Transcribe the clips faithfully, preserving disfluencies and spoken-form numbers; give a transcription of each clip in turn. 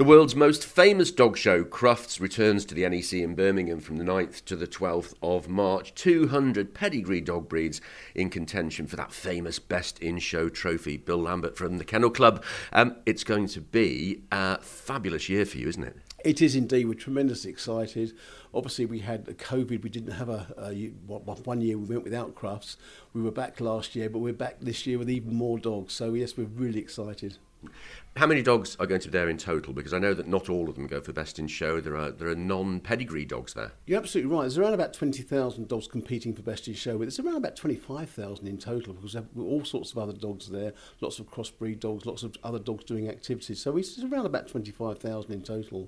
The world's most famous dog show, Crufts, returns to the N E C in Birmingham from the ninth to the twelfth of March. two hundred pedigree dog breeds in contention for that famous Best in Show trophy. Bill Lambert from the Kennel Club. Um, it's going to be a fabulous year for you, isn't it? It is indeed. We're tremendously excited. Obviously, we had COVID. We didn't have a, a, a one year we went without Crufts. We were back last year, but we're back this year with even more dogs. So yes, we're really excited. How many dogs are going to be there in total? Because I know that not all of them go for Best in Show. There are there are non-pedigree dogs there. You're absolutely right. There's around about twenty thousand dogs competing for Best in Show, but there's around about twenty-five thousand in total because there are all sorts of other dogs there, lots of crossbreed dogs, lots of other dogs doing activities. So it's around about twenty-five thousand in total.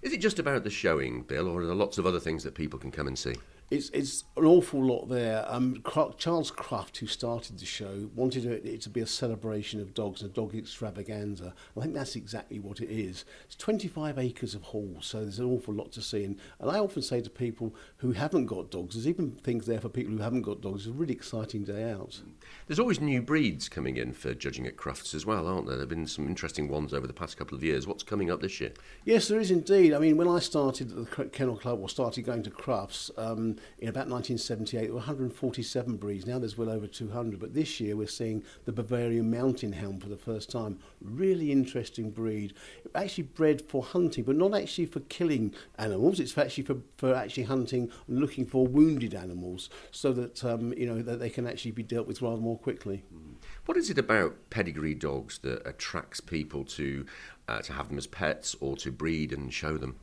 Is it just about the showing, Bill, or are there lots of other things that people can come and see? It's it's an awful lot there. Um, Charles Cruft, who started the show, wanted it to be a celebration of dogs, a dog extravaganza. I think that's exactly what it is. It's twenty-five acres of halls, so there's an awful lot to see. And, and I often say to people who haven't got dogs, there's even things there for people who haven't got dogs. It's a really exciting day out. There's always new breeds coming in for judging at Crufts as well, aren't there? There have been some interesting ones over the past couple of years. What's coming up this year? Yes, there is indeed. I mean, when I started at the Kennel Club, or started going to Crufts, um, in about nineteen seventy-eight, there were one hundred forty-seven breeds. Now there's well over two hundred, but this year we're seeing the Bavarian mountain hound for the first time. Really interesting breed. Actually bred for hunting, but not actually for killing animals. It's actually for, for actually hunting and looking for wounded animals so that, um, you know, that they can actually be dealt with rather more quickly. What is it about pedigree dogs that attracts people to, uh, to have them as pets or to breed and show them?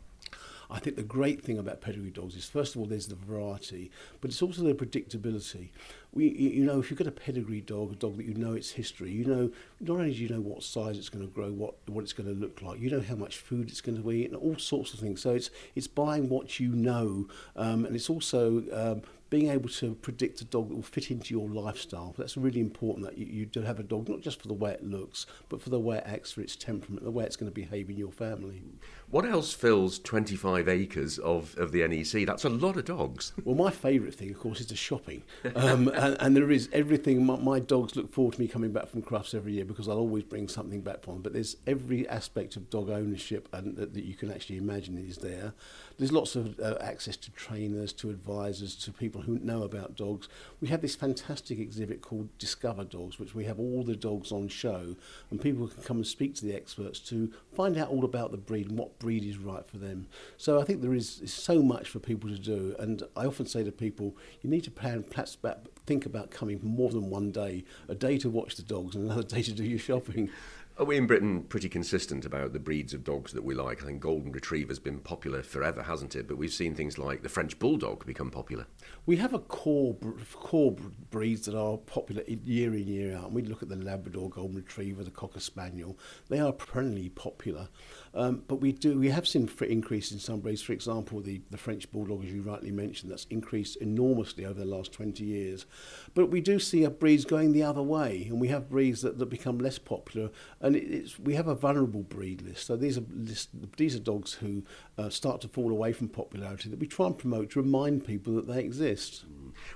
I think the great thing about pedigree dogs is, first of all, there's the variety, but it's also the predictability. We, you know, if you've got a pedigree dog, a dog that you know its history, you know, not only do you know what size it's going to grow, what what it's going to look like, you know how much food it's going to eat, and all sorts of things. So it's it's buying what you know, um, and it's also um, being able to predict a dog that will fit into your lifestyle. That's really important, that you, you have a dog, not just for the way it looks, but for the way it acts, for its temperament, the way it's going to behave in your family. What else fills twenty-five acres of, of the N E C? That's a lot of dogs. Well, my favourite thing, of course, is the shopping. Um, and, and there is everything. My, my dogs look forward to me coming back from Crufts every year because I'll always bring something back for them. But there's every aspect of dog ownership and that, that you can actually imagine is there. There's lots of uh, access to trainers, to advisors, to people who know about dogs. We have this fantastic exhibit called Discover Dogs, which we have all the dogs on show, and people can come and speak to the experts to find out all about the breed and what breed is right for them. So I think there is, is so much for people to do, and I often say to people, you need to plan, perhaps think about coming more than one day, a day to watch the dogs and another day to do your shopping. Are we in Britain pretty consistent about the breeds of dogs that we like? I think Golden Retriever's been popular forever, hasn't it? But we've seen things like the French Bulldog become popular. We have a core core breeds that are popular year in, year out. And we look at the Labrador, Golden Retriever, the Cocker Spaniel. They are perennially popular. Um, but we do we have seen an increase in some breeds. For example, the, the French Bulldog, as you rightly mentioned, that's increased enormously over the last twenty years. But we do see breeds going the other way, and we have breeds that, that become less popular. And it's, we have a vulnerable breed list. So these are list, these are dogs who uh, start to fall away from popularity that we try and promote to remind people that they exist.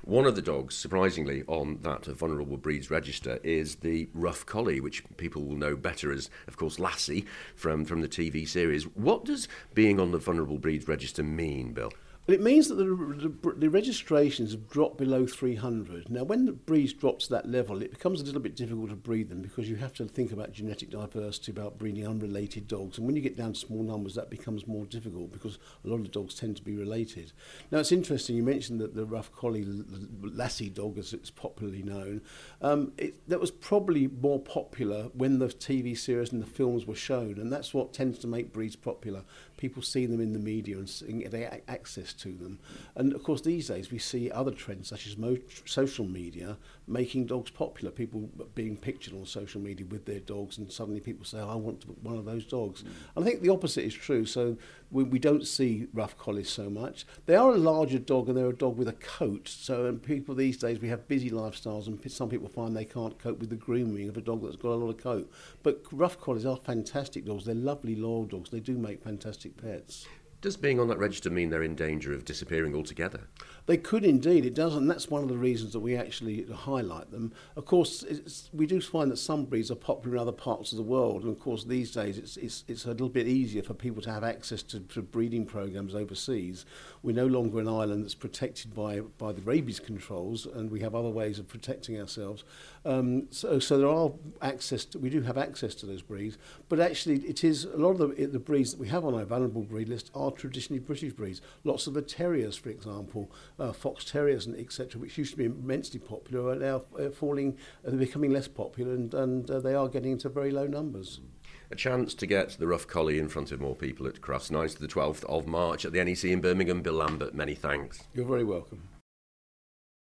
One of the dogs, surprisingly, on that vulnerable breeds register is the Rough Collie, which people will know better as, of course, Lassie from, from the T V series. What does being on the vulnerable breeds register mean, Bill? Well, it means that the, the, the registrations have dropped below three hundred. Now, when the breeds drop to that level, it becomes a little bit difficult to breed them because you have to think about genetic diversity, about breeding unrelated dogs. And when you get down to small numbers, that becomes more difficult because a lot of dogs tend to be related. Now, it's interesting, you mentioned that the Rough Collie, the Lassie dog, as it's popularly known, um, it, that was probably more popular when the T V series and the films were shown. And that's what tends to make breeds popular. People see them in the media and they get access to them. And of course these days we see other trends such as mo- social media making dogs popular, people being pictured on social media with their dogs, and suddenly people say, oh, I want one of those dogs. Mm. I think the opposite is true, so we, we don't see Rough Collies so much. They are a larger dog and they're a dog with a coat, so and people these days, we have busy lifestyles and p- some people find they can't cope with the grooming of a dog that's got a lot of coat. But Rough Collies are fantastic dogs, they're lovely loyal dogs, they do make fantastic pets. Does being on that register mean they're in danger of disappearing altogether? They could indeed, it does, and that's one of the reasons that we actually highlight them. Of course, it's, we do find that some breeds are popular in other parts of the world, and of course these days it's it's, it's a little bit easier for people to have access to, to breeding programs overseas. We're no longer an island that's protected by, by the rabies controls, and we have other ways of protecting ourselves. Um, so, so there are access, to, we do have access to those breeds, but actually it is, a lot of the, the breeds that we have on our vulnerable breed list are traditionally British breeds. Lots of the terriers, for example, uh, fox terriers and et cetera, which used to be immensely popular, are now uh, falling, uh, they're becoming less popular, and, and uh, they are getting into very low numbers. A chance to get the Rough Collie in front of more people at Crufts, ninth to the twelfth of March at the N E C in Birmingham. Bill Lambert, many thanks. You're very welcome.